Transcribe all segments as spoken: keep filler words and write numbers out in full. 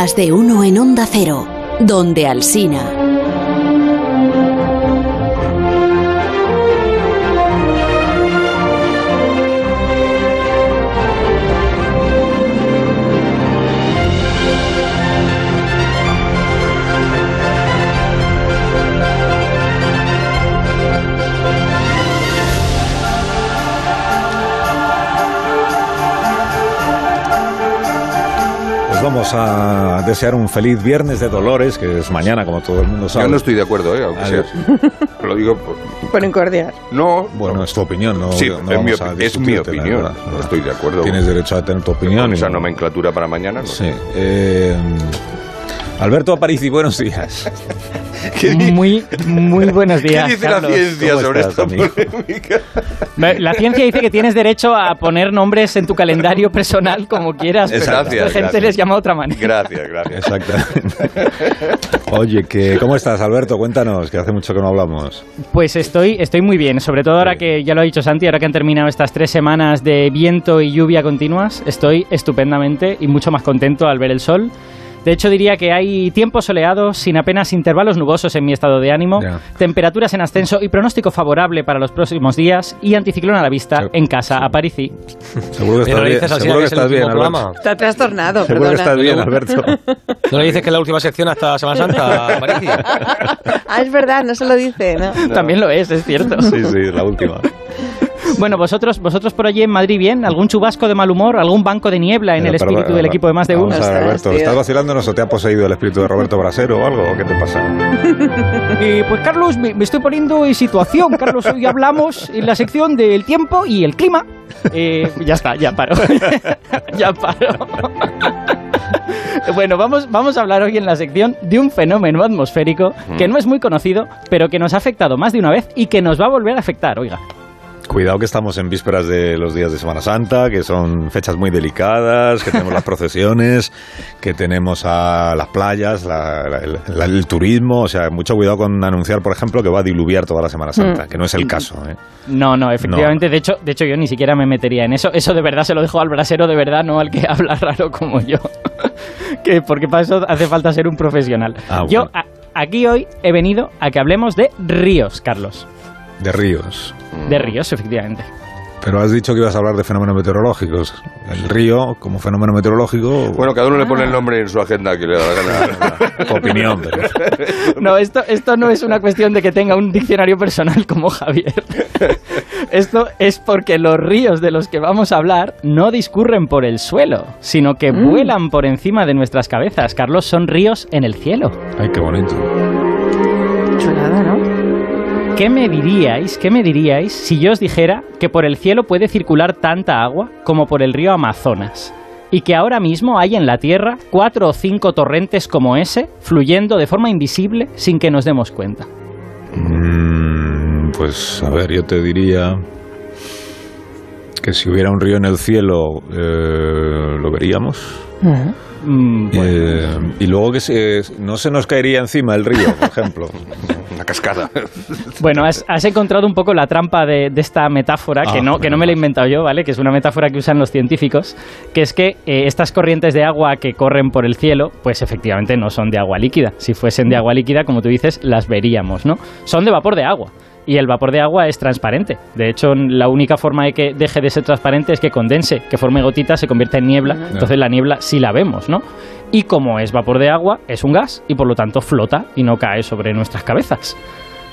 Más de uno en Onda Cero, donde Alsina. Vamos a desear un feliz Viernes de Dolores, que es mañana, como todo el mundo sabe. Yo no estoy de acuerdo, ¿eh? Aunque sea, lo digo por... por incordiar. No. Bueno, no. Es tu opinión, no, sí, no vamos a discutirte. Es mi opinión, la verdad. No estoy de acuerdo. Tienes derecho a tener tu opinión. Esa nomenclatura para mañana, ¿no? Sí. Eh, Alberto Aparici, buenos días. Muy, muy buenos días. ¿Qué dice Carlos? La ciencia sobre esta polémica? La ciencia dice que tienes derecho a poner nombres en tu calendario personal como quieras, pero gracias, la gente gracias. Les llama de otra manera. Gracias, gracias. Exacto. Oye, que, ¿cómo estás, Alberto? Cuéntanos, que hace mucho que no hablamos. Pues estoy, estoy muy bien, sobre todo ahora sí. que, ya lo ha dicho Santi, ahora que han terminado estas tres semanas de viento y lluvia continuas, estoy estupendamente y mucho más contento al ver el sol. De hecho, diría que hay tiempo soleado, sin apenas intervalos nubosos en mi estado de ánimo, yeah. temperaturas en ascenso y pronóstico favorable para los próximos días y anticiclón a la vista se, en casa se, a Aparici. Seguro que estás bien, seguro que estás bien, Alberto. Está trastornado, seguro perdona. Seguro que estás bien, Alberto. ¿No le dices que es la última sección hasta Semana Santa, Aparici? Ah, es verdad, no se lo dice, ¿no? No. También lo es, es cierto. Sí, sí, la última. Bueno, vosotros vosotros por allí en Madrid, ¿bien? ¿Algún chubasco de mal humor? ¿Algún banco de niebla en pero, el espíritu pero, del equipo de más de uno? Ver, Alberto, ¿estás vacilándonos o te ha poseído el espíritu de Roberto Brasero o algo? ¿O qué te pasa? Eh, pues, Carlos, me, me estoy poniendo en situación. Carlos, hoy hablamos en la sección del tiempo y el clima. Eh, ya está, ya paro. ya paro. Bueno, vamos, vamos a hablar hoy en la sección de un fenómeno atmosférico que no es muy conocido, pero que nos ha afectado más de una vez y que nos va a volver a afectar, oiga. Cuidado que estamos en vísperas de los días de Semana Santa, que son fechas muy delicadas, que tenemos las procesiones, que tenemos a las playas, la, la, el, la, el turismo, o sea, mucho cuidado con anunciar, por ejemplo, que va a diluviar toda la Semana Santa, mm. que no es el caso, ¿eh? No, no, efectivamente, no. De hecho, de hecho yo ni siquiera me metería en eso, eso de verdad se lo dejo al brasero, de verdad, no al que habla raro como yo, que porque para eso hace falta ser un profesional. Ah, bueno. Yo a, aquí hoy he venido a que hablemos de ríos, Carlos. De ríos. De ríos, efectivamente. Pero has dicho que ibas a hablar de fenómenos meteorológicos. El río como fenómeno meteorológico... Bueno, cada uno ah. le pone el nombre en su agenda que le da la gana. Opinión. Pero. No, esto, esto no es una cuestión de que tenga un diccionario personal como Javier. Esto es porque los ríos de los que vamos a hablar no discurren por el suelo, sino que mm. vuelan por encima de nuestras cabezas. Carlos, son ríos en el cielo. Ay, qué bonito. Chulada, ¿no? ¿Qué me diríais, qué me diríais si yo os dijera que por el cielo puede circular tanta agua como por el río Amazonas y que ahora mismo hay en la Tierra cuatro o cinco torrentes como ese fluyendo de forma invisible sin que nos demos cuenta? Mm, pues a ver, yo te diría que si hubiera un río en el cielo eh, lo veríamos. Uh-huh. Mm, bueno. eh, y luego que se, no se nos caería encima el río, por ejemplo. Una cascada. Bueno, has, has encontrado un poco la trampa de, de esta metáfora, ah, que no, que no me la he inventado yo, ¿vale? Que es una metáfora que usan los científicos, que es que eh, estas corrientes de agua que corren por el cielo, pues efectivamente no son de agua líquida. Si fuesen de agua líquida, como tú dices, las veríamos, ¿no? Son de vapor de agua. Y el vapor de agua es transparente. De hecho, la única forma de que deje de ser transparente es que condense, que forme gotitas, se convierta en niebla. Uh-huh. Entonces la niebla sí la vemos, ¿no? Y como es vapor de agua, es un gas y por lo tanto flota y no cae sobre nuestras cabezas.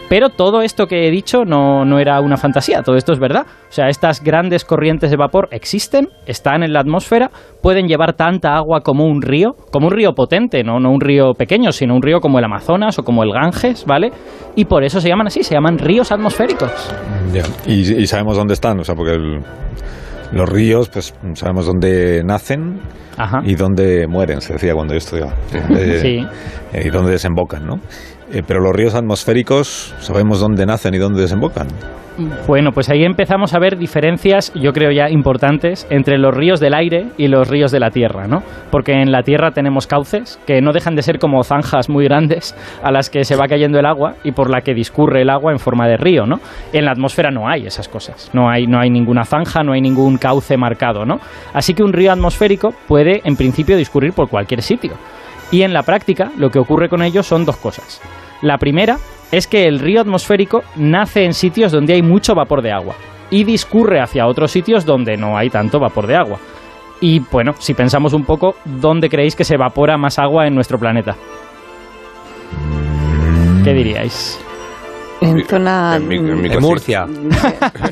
Pero todo esto que he dicho no, no era una fantasía, todo esto es verdad. O sea, estas grandes corrientes de vapor existen, están en la atmósfera, pueden llevar tanta agua como un río, como un río potente, ¿no? No un río pequeño, sino un río como el Amazonas o como el Ganges, ¿vale? Y por eso se llaman así, se llaman ríos atmosféricos. Yeah. Y, y sabemos dónde están, o sea, porque el, los ríos, pues sabemos dónde nacen. Ajá. Y dónde mueren, se decía cuando yo estudiaba. Donde, sí. eh, y dónde desembocan, ¿no? Eh, pero los ríos atmosféricos, ¿sabemos dónde nacen y dónde desembocan? Bueno, pues ahí empezamos a ver diferencias, yo creo ya importantes, entre los ríos del aire y los ríos de la tierra, ¿no? Porque en la tierra tenemos cauces que no dejan de ser como zanjas muy grandes a las que se va cayendo el agua y por la que discurre el agua en forma de río, ¿no? En la atmósfera no hay esas cosas, no hay, no hay ninguna zanja, no hay ningún cauce marcado, ¿no? Así que un río atmosférico puede, en principio, discurrir por cualquier sitio. Y en la práctica, lo que ocurre con ello son dos cosas. La primera es que el río atmosférico nace en sitios donde hay mucho vapor de agua y discurre hacia otros sitios donde no hay tanto vapor de agua. Y bueno, si pensamos un poco, ¿dónde creéis que se evapora más agua en nuestro planeta? ¿Qué diríais? En zona... En, mi, en, mi en Murcia.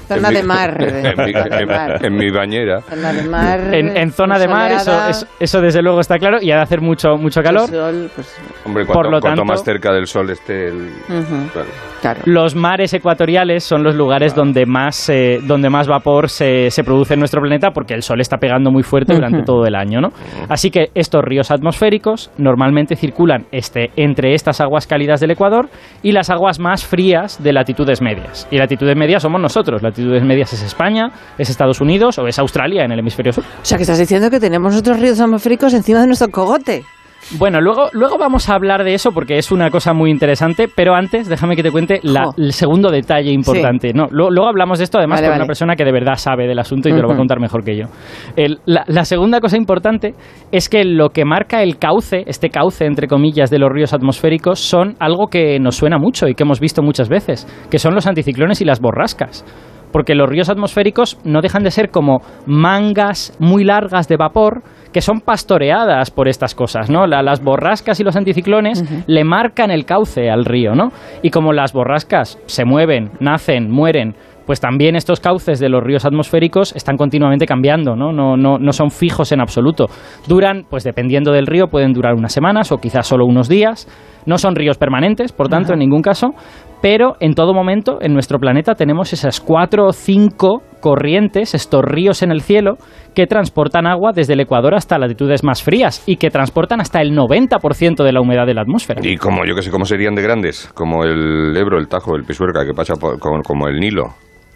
Zona de mar. En mi bañera. Zona de mar. En, en zona de mar, eso, eso, eso desde luego está claro, y ha de hacer mucho, mucho calor. El sol, pues... Hombre, cuanto, Por lo cuanto tanto, más cerca del sol esté el... Uh-huh. Claro. Claro. Los mares ecuatoriales son los lugares ah. donde, más, eh, donde más vapor se, se produce en nuestro planeta, porque el sol está pegando muy fuerte durante uh-huh. todo el año, ¿no? Uh-huh. Así que estos ríos atmosféricos normalmente circulan este, entre estas aguas cálidas del Ecuador y las aguas más frías de latitudes medias. Y latitudes medias somos nosotros. Latitudes medias es España, es Estados Unidos o es Australia en el hemisferio sur. O sea, que estás diciendo que tenemos otros ríos atmosféricos encima de nuestro cogote. Bueno, luego, luego vamos a hablar de eso porque es una cosa muy interesante, pero antes déjame que te cuente la, el segundo detalle importante. Sí. No, lo, luego hablamos de esto, además, vale, con vale. una persona que de verdad sabe del asunto y uh-huh. te lo va a contar mejor que yo. El, la, la segunda cosa importante es que lo que marca el cauce, este cauce entre comillas de los ríos atmosféricos, son algo que nos suena mucho y que hemos visto muchas veces, que son los anticiclones y las borrascas. Porque los ríos atmosféricos no dejan de ser como mangas muy largas de vapor que son pastoreadas por estas cosas, ¿no? La, las borrascas y los anticiclones uh-huh. le marcan el cauce al río, ¿no? Y como las borrascas se mueven, nacen, mueren, pues también estos cauces de los ríos atmosféricos están continuamente cambiando, ¿no? No, no, no son fijos en absoluto. Duran, pues dependiendo del río, pueden durar unas semanas o quizás solo unos días. No son ríos permanentes, por tanto, en ningún caso, pero en todo momento en nuestro planeta tenemos esas cuatro o cinco corrientes, estos ríos en el cielo, que transportan agua desde el Ecuador hasta latitudes más frías y que transportan hasta el noventa por ciento de la humedad de la atmósfera. Y como yo que sé, ¿cómo serían de grandes? Como el Ebro, el Tajo, el Pisuerga, que pasa por, como, como el Nilo...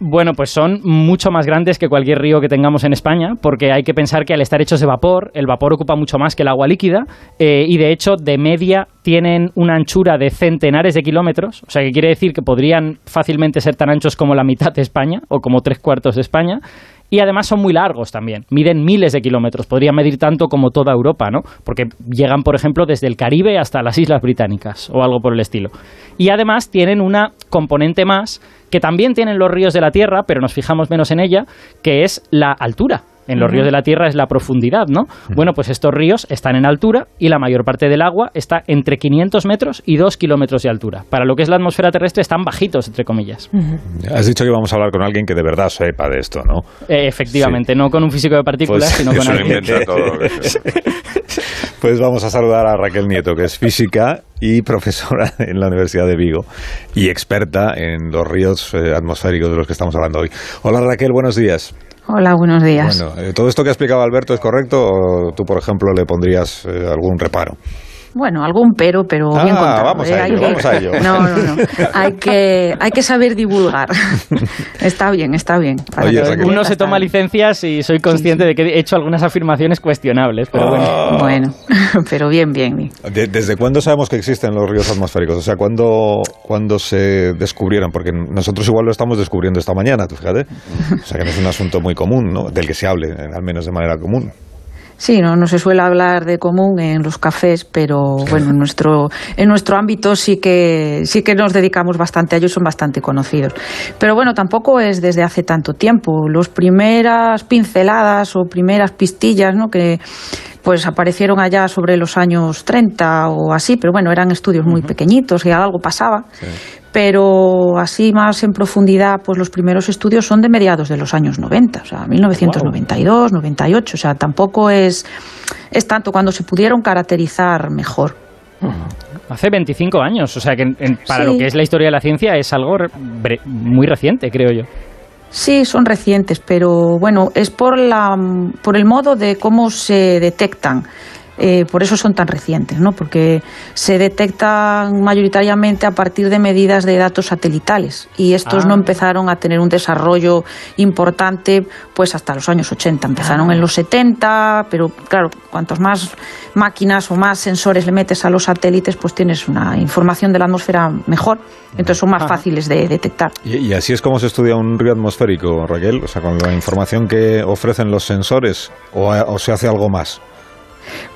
Bueno, pues son mucho más grandes que cualquier río que tengamos en España, porque hay que pensar que al estar hechos de vapor, el vapor ocupa mucho más que el agua líquida, eh, y de hecho de media tienen una anchura de centenares de kilómetros, o sea que quiere decir que podrían fácilmente ser tan anchos como la mitad de España o como tres cuartos de España. Y además son muy largos también, miden miles de kilómetros, podrían medir tanto como toda Europa, ¿no? Porque llegan, por ejemplo, desde el Caribe hasta las Islas Británicas o algo por el estilo. Y además tienen una componente más que también tienen los ríos de la Tierra, pero nos fijamos menos en ella, que es la altura. En los ríos de la Tierra es la profundidad, ¿no? Bueno, pues estos ríos están en altura y la mayor parte del agua está entre quinientos metros y dos kilómetros de altura. Para lo que es la atmósfera terrestre están bajitos, entre comillas. Has dicho que vamos a hablar con alguien que de verdad sepa de esto, ¿no? Eh, efectivamente, sí. No con un físico de partículas, pues, sino con alguien que... todo lo que Pues vamos a saludar a Raquel Nieto, que es física y profesora en la Universidad de Vigo y experta en los ríos atmosféricos de los que estamos hablando hoy. Hola Raquel, buenos días. Hola, buenos días. Bueno, ¿todo esto que ha explicado Alberto es correcto o tú, por ejemplo, le pondrías eh, algún reparo? Bueno, algún pero, pero ah, bien contado. Vamos, ¿eh? a ello, hay vamos que, a ello. No, no, no. Hay que, hay que saber divulgar. Está bien, está bien. Oye, que uno se toma licencias y soy consciente sí, sí. de que he hecho algunas afirmaciones cuestionables, pero oh. bueno. Bueno, pero bien, bien. bien. ¿De, ¿Desde cuándo sabemos que existen los ríos atmosféricos? O sea, ¿cuándo, ¿cuándo se descubrieron? Porque nosotros igual lo estamos descubriendo esta mañana, tú fíjate. O sea, que no es un asunto muy común, ¿no? Del que se hable, al menos de manera común. Sí, no, no se suele hablar de común en los cafés, pero bueno, en nuestro, en nuestro ámbito sí que, sí que nos dedicamos bastante a ellos, son bastante conocidos. Pero bueno, tampoco es desde hace tanto tiempo. Las primeras pinceladas o primeras pistillas, ¿no? que pues aparecieron allá sobre los años treinta o así, pero bueno, eran estudios muy pequeñitos y algo pasaba. Sí. Pero así más en profundidad, pues los primeros estudios son de mediados de los años noventa, o sea, mil novecientos noventa y dos, wow. noventa y ocho, o sea, tampoco es, es tanto cuando se pudieron caracterizar mejor. Uh-huh. Hace veinticinco años, o sea, que en, en, para sí. lo que es la historia de la ciencia es algo re- muy reciente, creo yo. Sí, son recientes, pero bueno, es por, la, por el modo de cómo se detectan. Eh, por eso son tan recientes, ¿no? Porque se detectan mayoritariamente a partir de medidas de datos satelitales y estos ah. no empezaron a tener un desarrollo importante pues hasta los años ochenta, empezaron ah. en los setenta, pero claro, cuantos más máquinas o más sensores le metes a los satélites, pues tienes una información de la atmósfera mejor, entonces son más ah. fáciles de detectar. ¿Y, y así es como se estudia un río atmosférico, Raquel? O sea, con la información que ofrecen los sensores, ¿o, o se hace algo más?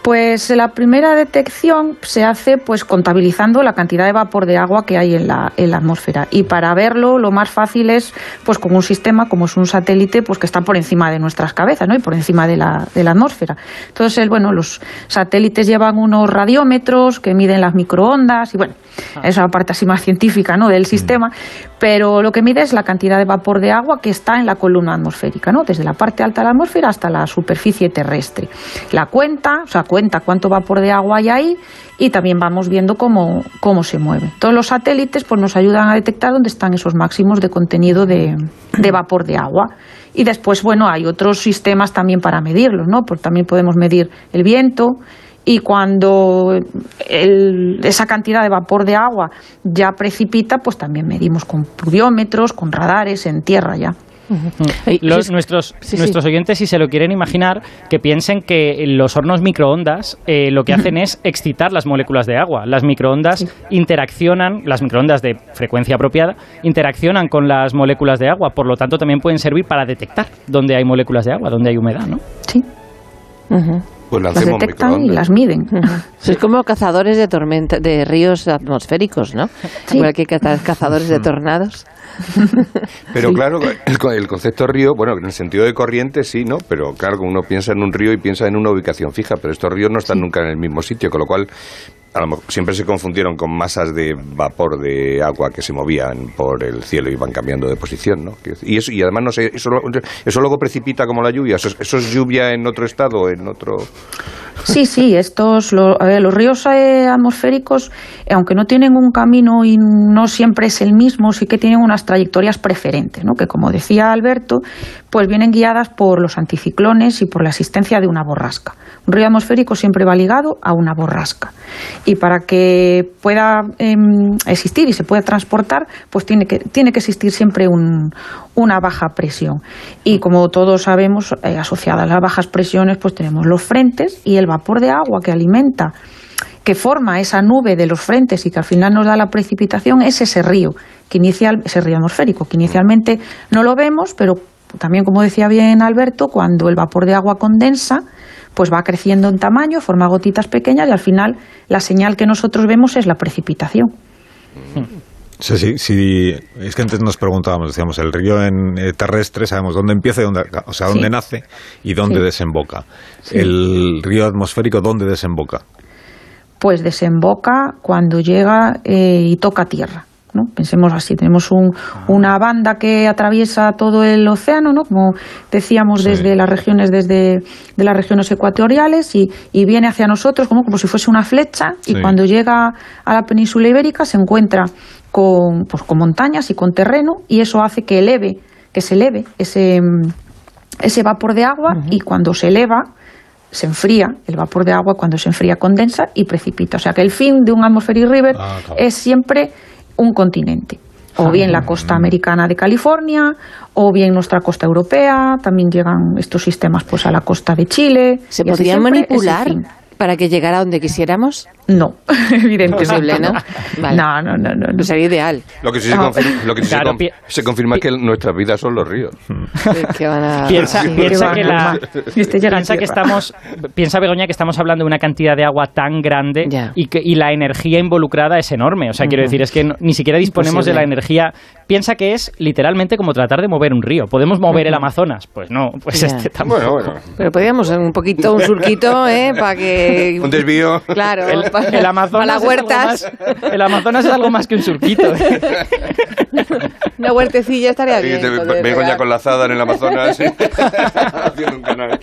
Pues la primera detección se hace pues contabilizando la cantidad de vapor de agua que hay en la, en la atmósfera, y para verlo lo más fácil es pues con un sistema como es un satélite, pues que está por encima de nuestras cabezas, ¿no? Y por encima de la, de la atmósfera. Entonces, bueno, los satélites llevan unos radiómetros que miden las microondas y bueno, ah. esa parte así más científica, ¿no?, del sistema, mm. pero lo que mide es la cantidad de vapor de agua que está en la columna atmosférica, ¿no?, desde la parte alta de la atmósfera hasta la superficie terrestre. La cuenta, o sea, cuenta cuánto vapor de agua hay ahí y también vamos viendo cómo, cómo se mueve. Todos los satélites pues, nos ayudan a detectar dónde están esos máximos de contenido de, de vapor de agua. Y después, bueno, hay otros sistemas también para medirlos, ¿no? Porque también podemos medir el viento. Y cuando el, esa cantidad de vapor de agua ya precipita, pues también medimos con pluviómetros, con radares, en tierra ya. Los, nuestros, sí, sí. nuestros oyentes, si se lo quieren imaginar, que piensen que los hornos microondas eh, lo que hacen es excitar las moléculas de agua. Las microondas sí. interaccionan, las microondas de frecuencia apropiada, interaccionan con las moléculas de agua, por lo tanto también pueden servir para detectar dónde hay moléculas de agua, dónde hay humedad, ¿no? Sí. Uh-huh. Pues las detectan microondas. Y las miden. Sois como cazadores de tormenta, de ríos atmosféricos, ¿no? Sí. Igual que cazadores de tornados. Pero sí. claro, el, el concepto río, bueno, en el sentido de corriente sí, ¿no? Pero claro, uno piensa en un río y piensa en una ubicación fija, pero estos ríos no están sí. nunca en el mismo sitio, con lo cual a lo mejor siempre se confundieron con masas de vapor de agua que se movían por el cielo y iban cambiando de posición, ¿no? Y eso, y además no sé, eso, eso luego precipita como la lluvia, eso, eso es lluvia en otro estado, en otro... Sí, sí, estos lo, eh, los ríos eh, atmosféricos, eh, aunque no tienen un camino y no siempre es el mismo, sí que tienen unas trayectorias preferentes, ¿no? Que como decía Alberto, pues vienen guiadas por los anticiclones y por la existencia de una borrasca. Un río atmosférico siempre va ligado a una borrasca. Y para que pueda eh, existir y se pueda transportar, pues tiene que, tiene que existir siempre un, una baja presión. Y como todos sabemos, eh, asociadas a las bajas presiones, pues tenemos los frentes y el vapor de agua que alimenta, que forma esa nube de los frentes y que al final nos da la precipitación, es ese río, que inicial, ese río atmosférico, que inicialmente no lo vemos, pero también, como decía bien Alberto, cuando el vapor de agua condensa, pues va creciendo en tamaño, forma gotitas pequeñas y al final la señal que nosotros vemos es la precipitación. O sea, si, si, es que antes nos preguntábamos, decíamos, el río en, eh, terrestre sabemos dónde empieza, y dónde, o sea, dónde sí. nace y dónde sí. desemboca. Sí. El río atmosférico, ¿dónde desemboca? Pues desemboca cuando llega eh, y toca tierra, ¿no? Pensemos así, tenemos un, una banda que atraviesa todo el océano, ¿no? Como decíamos, sí. desde las regiones desde de las regiones ecuatoriales y, y viene hacia nosotros como, como si fuese una flecha sí. y cuando llega a la península ibérica se encuentra con, pues, con montañas y con terreno y eso hace que eleve, que se eleve ese, ese vapor de agua uh-huh. y cuando se eleva se enfría, el vapor de agua cuando se enfría condensa y precipita. O sea que el fin de un atmospheric river ah, claro. es siempre un continente, o bien la costa americana de California, o bien nuestra costa europea, también llegan estos sistemas pues a la costa de Chile. ¿Se podría manipular para que llegara donde quisiéramos? No, evidentemente no. Vale. No, no, no, no, no. Sería ideal. Lo que sí se confirma, lo que sí claro, se, confirma se confirma es que nuestras vidas son los ríos. ¿Qué van a... Piensa, sí, piensa que, que la, este piensa que estamos, piensa Begoña que estamos hablando de una cantidad de agua tan grande yeah. y que y la energía involucrada es enorme. O sea, uh-huh. quiero decir, es que no, ni siquiera disponemos Imposible. de la energía. Piensa que es literalmente como tratar de mover un río. ¿Podemos mover uh-huh. el Amazonas? Pues no, pues yeah. este tampoco. Bueno, bueno. Pero podríamos un poquito, un surquito, ¿eh? Para que... Un desvío. Claro. El, El Amazonas, a las huertas. Más, el Amazonas es algo más que un surquito. Una huertecilla estaría sí, bien. Begoña con la azada en el Amazonas. ¿Sí? Haciendo un canal.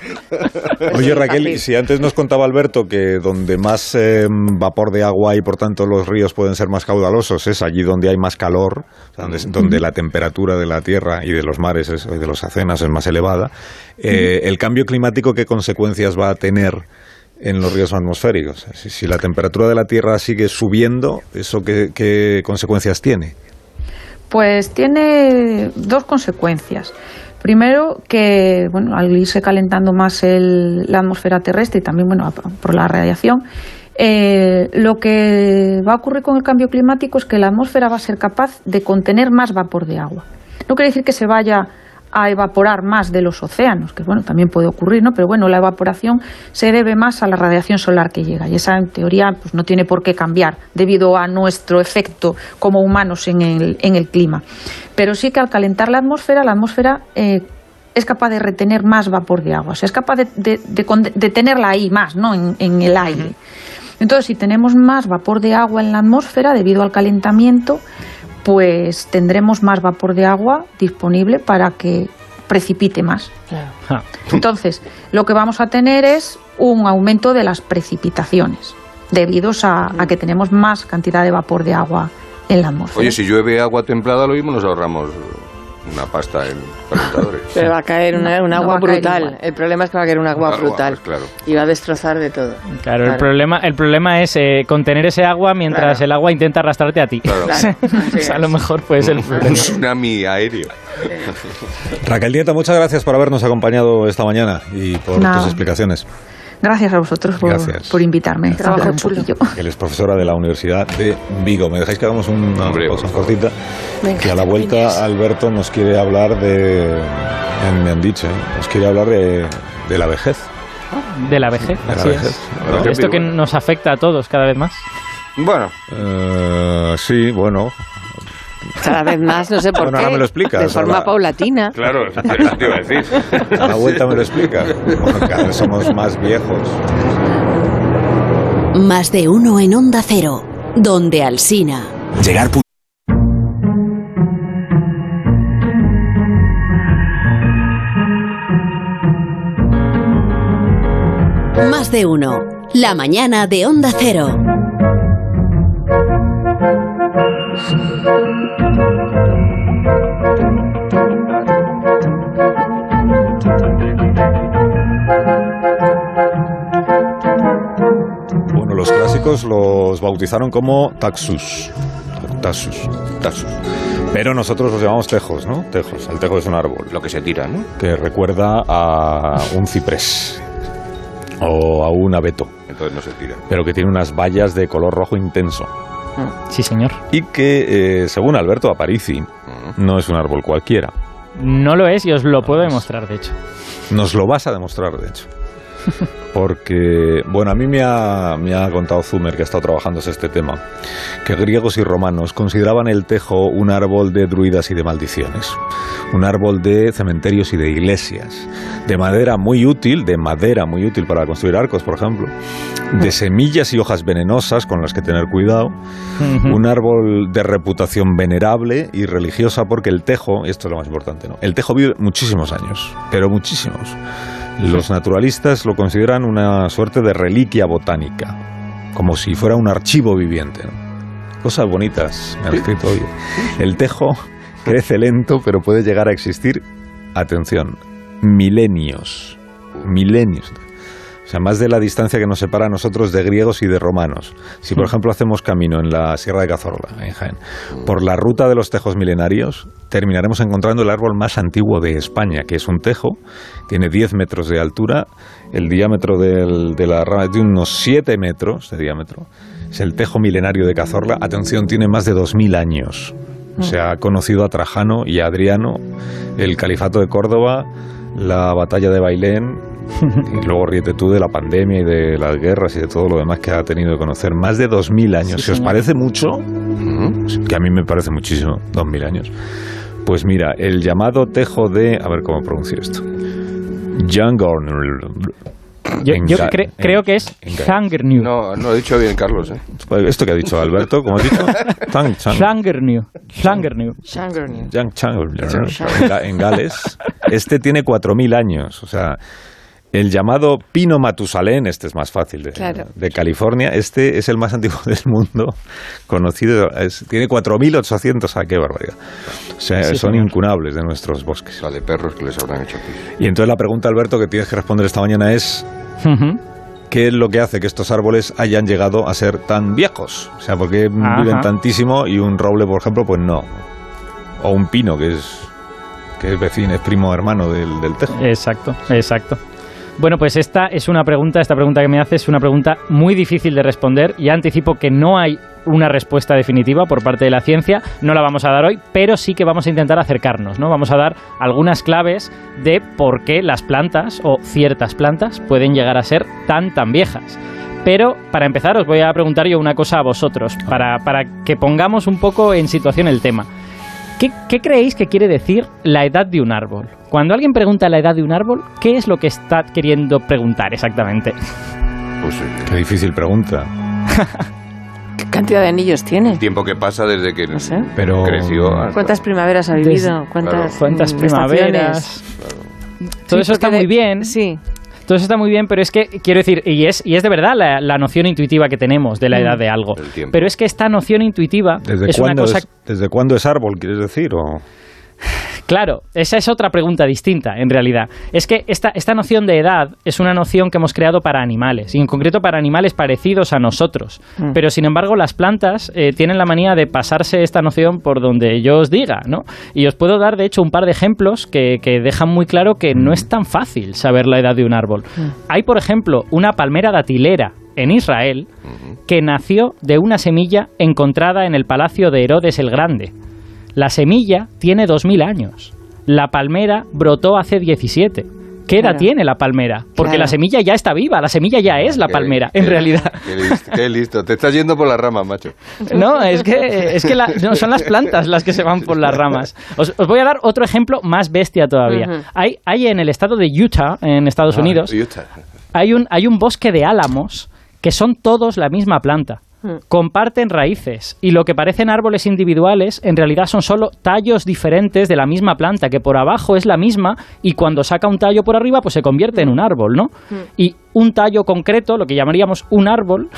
Oye, Raquel, si antes nos contaba Alberto que donde más eh, vapor de agua hay, por tanto los ríos pueden ser más caudalosos, es allí donde hay más calor, donde, donde la temperatura de la tierra y de los mares es, y de los océanos es más elevada. Eh, ¿El cambio climático qué consecuencias va a tener en los ríos atmosféricos? Si, si la temperatura de la Tierra sigue subiendo, ¿eso qué, qué consecuencias tiene? Pues tiene dos consecuencias. Primero, que bueno, al irse calentando más el, la atmósfera terrestre y también bueno, por la radiación, Eh, lo que va a ocurrir con el cambio climático es que la atmósfera va a ser capaz de contener más vapor de agua. No quiere decir que se vaya a evaporar más de los océanos, que bueno, también puede ocurrir, ¿no? Pero bueno, la evaporación se debe más a la radiación solar que llega, y esa en teoría pues no tiene por qué cambiar debido a nuestro efecto como humanos en el, en el clima. Pero sí que al calentar la atmósfera, la atmósfera eh, es capaz de retener más vapor de agua, o sea, es capaz de, de, de, de tenerla ahí más, ¿no? En, en el aire. Entonces, si tenemos más vapor de agua en la atmósfera debido al calentamiento, pues tendremos más vapor de agua disponible para que precipite más. Claro. Entonces, lo que vamos a tener es un aumento de las precipitaciones, debido a, a que tenemos más cantidad de vapor de agua en la atmósfera. Oye, si llueve agua templada, lo mismo nos ahorramos una pasta en calentadores. Pero va a caer una, no, un agua no brutal. Caer el problema es que va a caer un agua claro, brutal. Pues claro. Y va a destrozar de todo. Claro, claro. El, problema, el problema es eh, contener ese agua mientras claro. el agua intenta arrastrarte a ti. Claro. Claro. O sea, a lo mejor puede ser el problema. Un tsunami aéreo. Raquel Nieto, muchas gracias por habernos acompañado esta mañana y por no. tus explicaciones. Gracias a vosotros por, por invitarme. Trabajo chulo. Él es profesora de la Universidad de Vigo. ¿Me dejáis que hagamos una Hombre, pausa cortita? Venga, que a la vuelta vienes. Alberto nos quiere hablar de... Me han dicho, ¿eh? Nos quiere hablar de, de la vejez. De la vejez, de así la vejez. Es. Esto que nos afecta a todos cada vez más. Bueno. Uh, sí, bueno... Cada vez más, no sé por bueno, qué, ahora me lo explicas, de forma ahora... paulatina. Claro, eso te iba a decir. A la vuelta me lo explicas. Cada vez somos más viejos. Más de uno en Onda Cero, donde Alsina. Llegar. Más de uno, la mañana de Onda Cero. Bueno, los clásicos los bautizaron como taxus, taxus, taxus, pero nosotros los llamamos tejos, ¿no? Tejos. El tejo es un árbol, lo que se tira, ¿no? Que recuerda a un ciprés o a un abeto. Entonces no se tira. Pero que tiene unas bayas de color rojo intenso. Sí, señor. Y que, eh, según Alberto Aparici, no es un árbol cualquiera. No lo es y os lo puedo demostrar, de hecho. Nos lo vas a demostrar, de hecho. Porque, bueno, a mí me ha, me ha contado Zumer, que ha estado trabajándose este tema, que griegos y romanos consideraban el tejo un árbol de druidas y de maldiciones, un árbol de cementerios y de iglesias, de madera muy útil, de madera muy útil para construir arcos, por ejemplo, de semillas y hojas venenosas con las que tener cuidado, un árbol de reputación venerable y religiosa, porque el tejo, esto es lo más importante, ¿no? El tejo vive muchísimos años, pero muchísimos. Los naturalistas lo consideran una suerte de reliquia botánica, como si fuera un archivo viviente, ¿no? Cosas bonitas, me han escrito hoy. El tejo crece lento, pero puede llegar a existir, atención, milenios, milenios. O sea, más de la distancia que nos separa a nosotros de griegos y de romanos. Si, por ejemplo, hacemos camino en la Sierra de Cazorla, en Jaén, por la ruta de los tejos milenarios, terminaremos encontrando el árbol más antiguo de España, que es un tejo, tiene diez metros de altura, el diámetro del, de la rama es de unos siete metros de diámetro. Es el tejo milenario de Cazorla. Atención, tiene más de dos mil años. Se ha conocido a Trajano y a Adriano, el Califato de Córdoba, la Batalla de Bailén... Y luego ríete tú de la pandemia y de las guerras y de todo lo demás que ha tenido que conocer. Más de dos mil años. Sí, si os parece mucho, que a mí me parece muchísimo, dos mil años. Pues mira, el llamado tejo de... A ver cómo pronuncio esto. Jungorn. Yo, yo cre creo que es Zangernew. No, no he dicho bien, Carlos. ¿Eh? Esto que ha dicho Alberto, ¿cómo has dicho? Zangernew. Zangernew. En Gales. Este tiene cuatro mil años. O sea... El llamado pino matusalén, este es más fácil, de, claro. de California, este es el más antiguo del mundo conocido, es, tiene cuatro mil ochocientos, ah, qué barbaridad. O sea, sí, son señor. Incunables de nuestros bosques. La de perros que les habrán hecho pis. Y entonces la pregunta, Alberto, que tienes que responder esta mañana es... Uh-huh. ¿Qué es lo que hace que estos árboles hayan llegado a ser tan viejos? O sea, ¿por qué Ajá. viven tantísimo y un roble, por ejemplo, pues no? O un pino, que es, que es vecino, es primo hermano del, del tejo. Exacto, exacto. Bueno, pues esta es una pregunta, esta pregunta que me haces es una pregunta muy difícil de responder. Ya anticipo que no hay una respuesta definitiva por parte de la ciencia, no la vamos a dar hoy, pero sí que vamos a intentar acercarnos, ¿no? Vamos a dar algunas claves de por qué las plantas o ciertas plantas pueden llegar a ser tan tan viejas. Pero para empezar os voy a preguntar yo una cosa a vosotros, para, para que pongamos un poco en situación el tema. ¿Qué, ¿Qué creéis que quiere decir la edad de un árbol? Cuando alguien pregunta la edad de un árbol, ¿qué es lo que está queriendo preguntar exactamente? Pues qué difícil pregunta. ¿Qué cantidad de anillos tiene? El tiempo que pasa desde que no sé. Pero creció. Hasta... ¿Cuántas primaveras ha vivido? ¿Cuántas, claro. ¿Cuántas primaveras? Claro. Todo sí, eso está de... muy bien. Sí. Todo eso está muy bien, pero es que, quiero decir, y es, y es de verdad la, la noción intuitiva que tenemos de la edad de algo. Pero es que esta noción intuitiva es una cosa... Es, ¿desde cuándo es árbol, quieres decir? O... Claro, esa es otra pregunta distinta, en realidad. Es que esta, esta noción de edad es una noción que hemos creado para animales, y en concreto para animales parecidos a nosotros. Mm. Pero, sin embargo, las plantas eh, tienen la manía de pasarse esta noción por donde yo os diga, ¿no? Y os puedo dar, de hecho, un par de ejemplos que, que dejan muy claro que mm. no es tan fácil saber la edad de un árbol. Mm. Hay, por ejemplo, una palmera datilera en Israel que nació de una semilla encontrada en el palacio de Herodes el Grande. La semilla tiene dos mil años. La palmera brotó hace diecisiete. ¿Qué edad claro. tiene la palmera? Porque claro. la semilla ya está viva, la semilla ya es la qué, palmera, qué, en realidad. Qué listo, qué listo, te estás yendo por las ramas, macho. No, es que, es que la, no, son las plantas las que se van por las ramas. Os, os voy a dar otro ejemplo más bestia todavía. Uh-huh. Hay, hay en el estado de Utah, en Estados ah, Unidos, Utah. Hay, un, hay un bosque de álamos que son todos la misma planta. Comparten raíces y lo que parecen árboles individuales en realidad son solo tallos diferentes de la misma planta, que por abajo es la misma y cuando saca un tallo por arriba pues se convierte en un árbol, ¿no? Y un tallo concreto, lo que llamaríamos un árbol,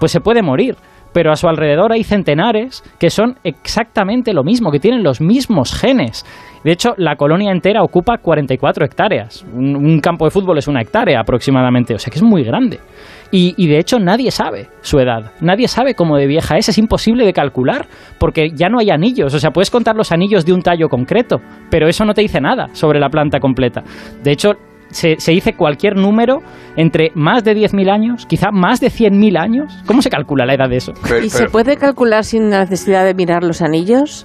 pues se puede morir, pero a su alrededor hay centenares que son exactamente lo mismo, que tienen los mismos genes. De hecho, la colonia entera ocupa cuarenta y cuatro hectáreas. Un, un campo de fútbol es una hectárea aproximadamente, o sea que es muy grande. Y, y de hecho nadie sabe su edad, nadie sabe cómo de vieja es, es imposible de calcular porque ya no hay anillos, o sea, puedes contar los anillos de un tallo concreto, pero eso no te dice nada sobre la planta completa. De hecho, se, se dice cualquier número entre más de diez mil años, quizá más de cien mil años. ¿Cómo se calcula la edad de eso? Pero, ¿y pero, se puede calcular sin la necesidad de mirar los anillos?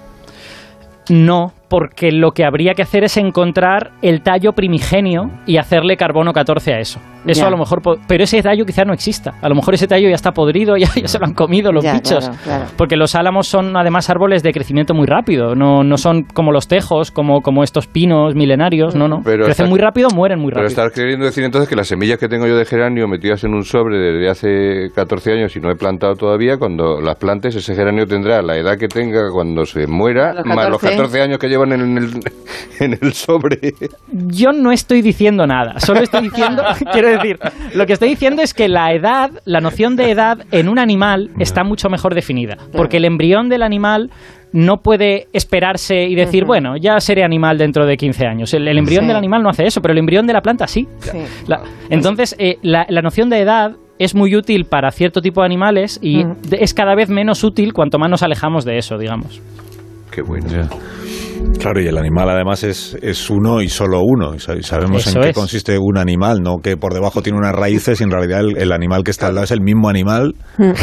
No, porque lo que habría que hacer es encontrar el tallo primigenio y hacerle carbono catorce a eso. Eso ya. A lo mejor, pero ese tallo quizá no exista. A lo mejor ese tallo ya está podrido, ya, ya se lo han comido los ya, bichos. Claro, claro. Porque los álamos son además árboles de crecimiento muy rápido. No, no son como los tejos, como, como estos pinos milenarios. No, no. Pero crecen está, muy rápido, mueren muy rápido. Pero estás queriendo decir entonces que las semillas que tengo yo de geranio metidas en un sobre desde hace catorce años y no he plantado todavía, cuando las plantes ese geranio tendrá la edad que tenga cuando se muera, los más los catorce años que llevan en el, en el sobre. Yo no estoy diciendo nada. Solo estoy diciendo... quiero Es decir, lo que estoy diciendo es que la edad, la noción de edad en un animal está mucho mejor definida, porque el embrión del animal no puede esperarse y decir, uh-huh. bueno, ya seré animal dentro de quince años. El, el embrión sí. del animal no hace eso, pero el embrión de la planta sí. sí. La, entonces, eh, la, la noción de edad es muy útil para cierto tipo de animales y uh-huh. es cada vez menos útil cuanto más nos alejamos de eso, digamos. Qué bueno. Yeah. Claro, y el animal además es, es uno y solo uno. Y sabemos eso en qué es. Consiste un animal, no que por debajo tiene unas raíces y en realidad el, el animal que está al lado es el mismo animal.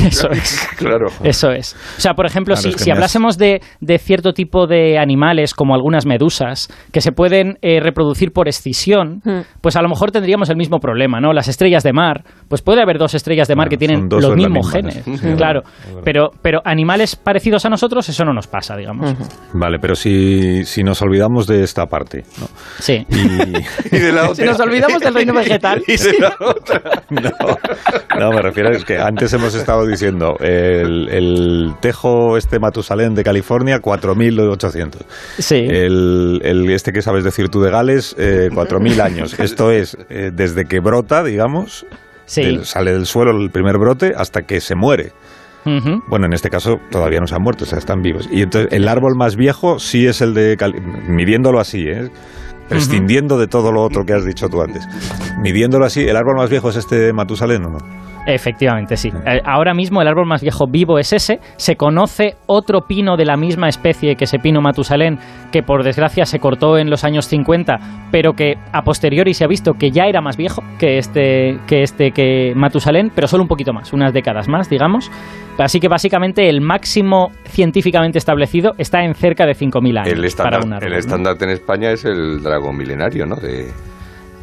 Eso es. Claro. Eso es. O sea, por ejemplo, claro, si, es que si hablásemos has... de, de cierto tipo de animales, como algunas medusas, que se pueden eh, reproducir por escisión, mm. pues a lo mejor tendríamos el mismo problema, ¿no? Las estrellas de mar, pues puede haber dos estrellas de mar bueno, que tienen los mismos genes. Sí, claro. Pero, pero animales parecidos a nosotros, eso no nos pasa, digamos. Uh-huh. Vale, pero si... Si, si nos olvidamos de esta parte, ¿no? Sí. Y, y de la otra. Si nos olvidamos del reino vegetal. Y de la otra. No, no, me refiero a que antes hemos estado diciendo el, el tejo este matusalén de California, cuatro mil ochocientos. Sí. El, el este que sabes decir tú de Gales, eh, cuatro mil años. Esto es eh, desde que brota, digamos, sí. del, sale del suelo el primer brote hasta que se muere. Uh-huh. Bueno, en este caso todavía no se han muerto, o sea, están vivos. Y entonces el árbol más viejo sí es el de Cali- midiéndolo así, ¿eh? Prescindiendo uh-huh. de todo lo otro que has dicho tú antes. Midiéndolo así, ¿el árbol más viejo es este de Matusalén o no? Efectivamente, sí. Ahora mismo el árbol más viejo vivo es ese. Se conoce otro pino de la misma especie que ese pino matusalén, que por desgracia se cortó en los años cincuenta, pero que a posteriori se ha visto que ya era más viejo que este que este que matusalén, pero solo un poquito más, unas décadas más, digamos. Así que básicamente el máximo científicamente establecido está en cerca de cinco mil años. El estándar, para un árbol, el estándar, ¿no?, en España es el dragón milenario, ¿no? De...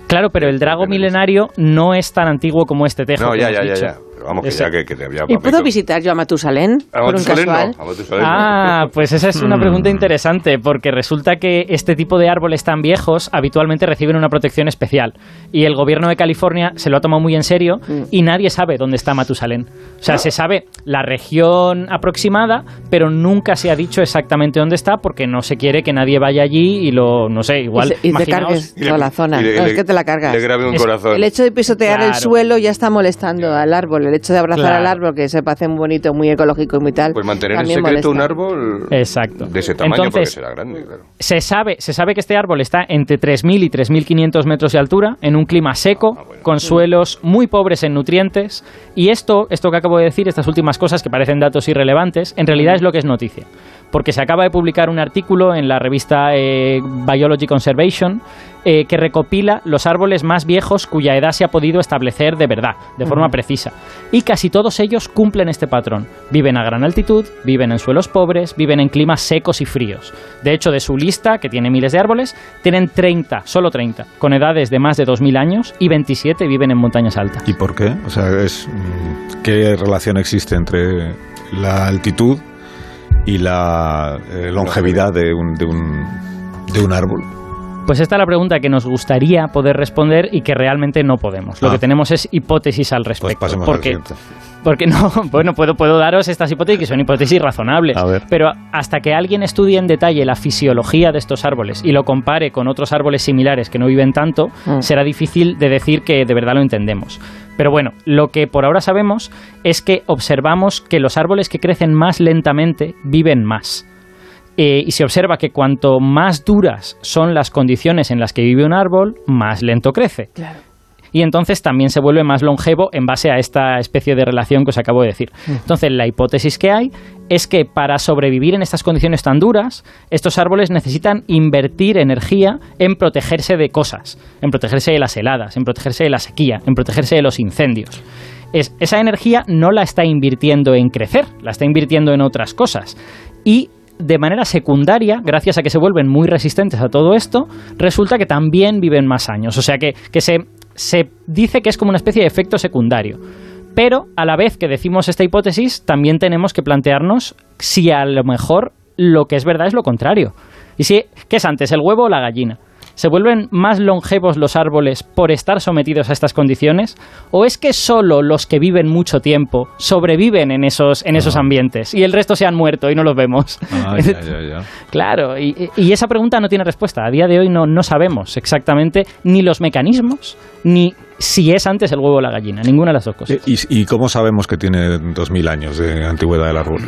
Claro, pero el drago milenario no es tan antiguo como este tejo. No, ya, ya, ya, ya. Vamos, que ya que, que ya, ¿y puedo visitar yo a Matusalén? ¿A por Matusalén, un casual? No, a Matusalén, ah, no. Pues esa es una pregunta interesante, porque resulta que este tipo de árboles tan viejos habitualmente reciben una protección especial y el gobierno de California se lo ha tomado muy en serio y nadie sabe dónde está Matusalén. O sea, no. se sabe la región aproximada, pero nunca se ha dicho exactamente dónde está porque no se quiere que nadie vaya allí y lo, no sé, igual... Y, se, y te cargues toda la zona. Le, no, es que te la cargas. Le grabe un es, corazón. El hecho de pisotear claro. el suelo ya está molestando al árbol. El hecho de abrazar claro. al árbol, que se parece muy bonito, muy ecológico y muy tal. Pues mantener en secreto molesta. Un árbol Exacto. de ese tamaño. Entonces, porque será grande, claro. Se sabe, se sabe que este árbol está entre tres mil y tres mil quinientos metros de altura, en un clima seco, ah, bueno. con suelos muy pobres en nutrientes. Y esto, esto que acabo de decir, estas últimas cosas que parecen datos irrelevantes, en realidad es lo que es noticia. Porque se acaba de publicar un artículo en la revista eh, Biology Conservation eh, que recopila los árboles más viejos cuya edad se ha podido establecer de verdad, de forma uh-huh. precisa. Y casi todos ellos cumplen este patrón. Viven a gran altitud, viven en suelos pobres, viven en climas secos y fríos. De hecho, de su lista, que tiene miles de árboles, tienen treinta, solo treinta, con edades de más de dos mil años, y veintisiete viven en montañas altas. ¿Y por qué? O sea, es, ¿qué relación existe entre la altitud y la eh, longevidad de un, de un, de un árbol? Pues esta es la pregunta que nos gustaría poder responder y que realmente no podemos. Lo ah. que tenemos es hipótesis al respecto. Pues pasemos porque, al siguiente. Porque no, bueno, puedo, puedo daros estas hipótesis que son hipótesis razonables. Pero hasta que alguien estudie en detalle la fisiología de estos árboles y lo compare con otros árboles similares que no viven tanto, mm. será difícil de decir que de verdad lo entendemos. Pero bueno, lo que por ahora sabemos es que observamos que los árboles que crecen más lentamente viven más. Eh, y se observa que cuanto más duras son las condiciones en las que vive un árbol, más lento crece. Claro. Y entonces también se vuelve más longevo en base a esta especie de relación que os acabo de decir. Entonces, la hipótesis que hay es que para sobrevivir en estas condiciones tan duras, estos árboles necesitan invertir energía en protegerse de cosas, en protegerse de las heladas, en protegerse de la sequía, en protegerse de los incendios. Es, esa energía no la está invirtiendo en crecer, la está invirtiendo en otras cosas. Y de manera secundaria, gracias a que se vuelven muy resistentes a todo esto, resulta que también viven más años. O sea que, que se... Se dice que es como una especie de efecto secundario. Pero a la vez que decimos esta hipótesis, también tenemos que plantearnos si a lo mejor lo que es verdad es lo contrario. Y si, ¿qué es antes, el huevo o la gallina? ¿Se vuelven más longevos los árboles por estar sometidos a estas condiciones? ¿O es que solo los que viven mucho tiempo sobreviven en esos, en ah. esos ambientes y el resto se han muerto y no los vemos? Ah, ya, ya, ya. Claro, y, y esa pregunta no tiene respuesta. A día de hoy no, no sabemos exactamente ni los mecanismos ni si es antes el huevo o la gallina, ninguna de las dos cosas. ¿Y, y cómo sabemos que tiene dos mil años de antigüedad del árbol?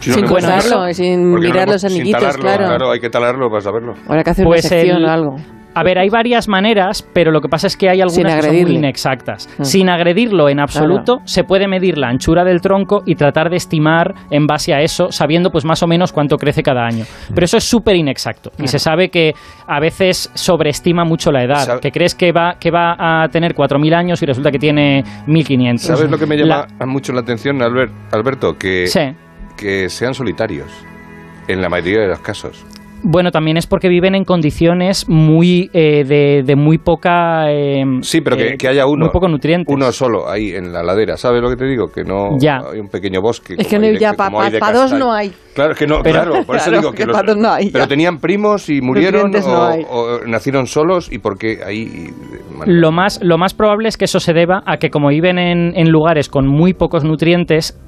Si no sin cortarlo, sin mirar no, los anillitos, talarlo, claro. Claro, hay que talarlo para saberlo. Habrá que hacer pues una sección el, o algo. A ver, hay varias maneras, pero lo que pasa es que hay algunas que son muy inexactas. Ah. Sin agredirlo en absoluto, claro. se puede medir la anchura del tronco y tratar de estimar en base a eso, sabiendo pues más o menos cuánto crece cada año. Pero eso es súper inexacto. Claro. Y se sabe que a veces sobreestima mucho la edad. ¿Sabe? Que crees que va, que va a tener cuatro mil años y resulta que tiene mil quinientos. ¿Sabes lo que me llama la... mucho la atención, Albert, Alberto? Que, sí. que sean solitarios, en la mayoría de los casos. Bueno, también es porque viven en condiciones muy eh, de, de muy poca... Eh, sí, pero que, eh, que haya uno. Muy poco nutrientes. Uno solo ahí en la ladera. ¿Sabes lo que te digo? Que no ya. hay un pequeño bosque. Es que no, ya para pa, pa dos no hay. Claro, es que no, pero, claro, por eso claro, digo que, que los, no hay, pero tenían primos y murieron o, no o nacieron solos y porque ahí... Lo más, lo más probable es que eso se deba a que como viven en, en lugares con muy pocos nutrientes,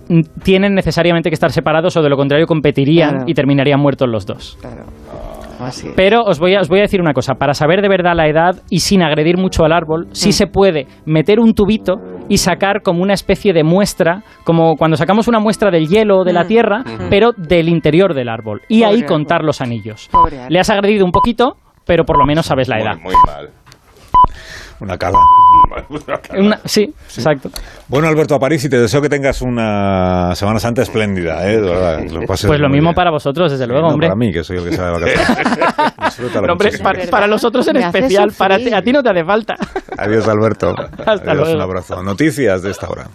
tienen necesariamente que estar separados o de lo contrario competirían claro. y terminarían muertos los dos. Claro. Pero os voy, a, os voy a decir una cosa, para saber de verdad la edad y sin agredir mucho al árbol, sí mm. se puede meter un tubito y sacar como una especie de muestra, como cuando sacamos una muestra del hielo o de mm. la tierra, mm-hmm. pero del interior del árbol, y pobre ahí contar árbol. Los anillos. Pobre Le has agredido un poquito, pero por lo menos sabes la edad. Muy, muy mal. Una cala. normal. Una, sí, sí, exacto. Bueno, Alberto Aparici, te deseo que tengas una Semana Santa espléndida, ¿eh? Lo pases pues lo mismo bien. Para vosotros, desde luego, no, hombre. Para mí, que soy el que sabe vacaciones. Hombre, para, para los otros en especial, para ti, a ti no te hace falta. Adiós, Alberto. Hasta Adiós, luego. Un abrazo. Noticias de esta hora.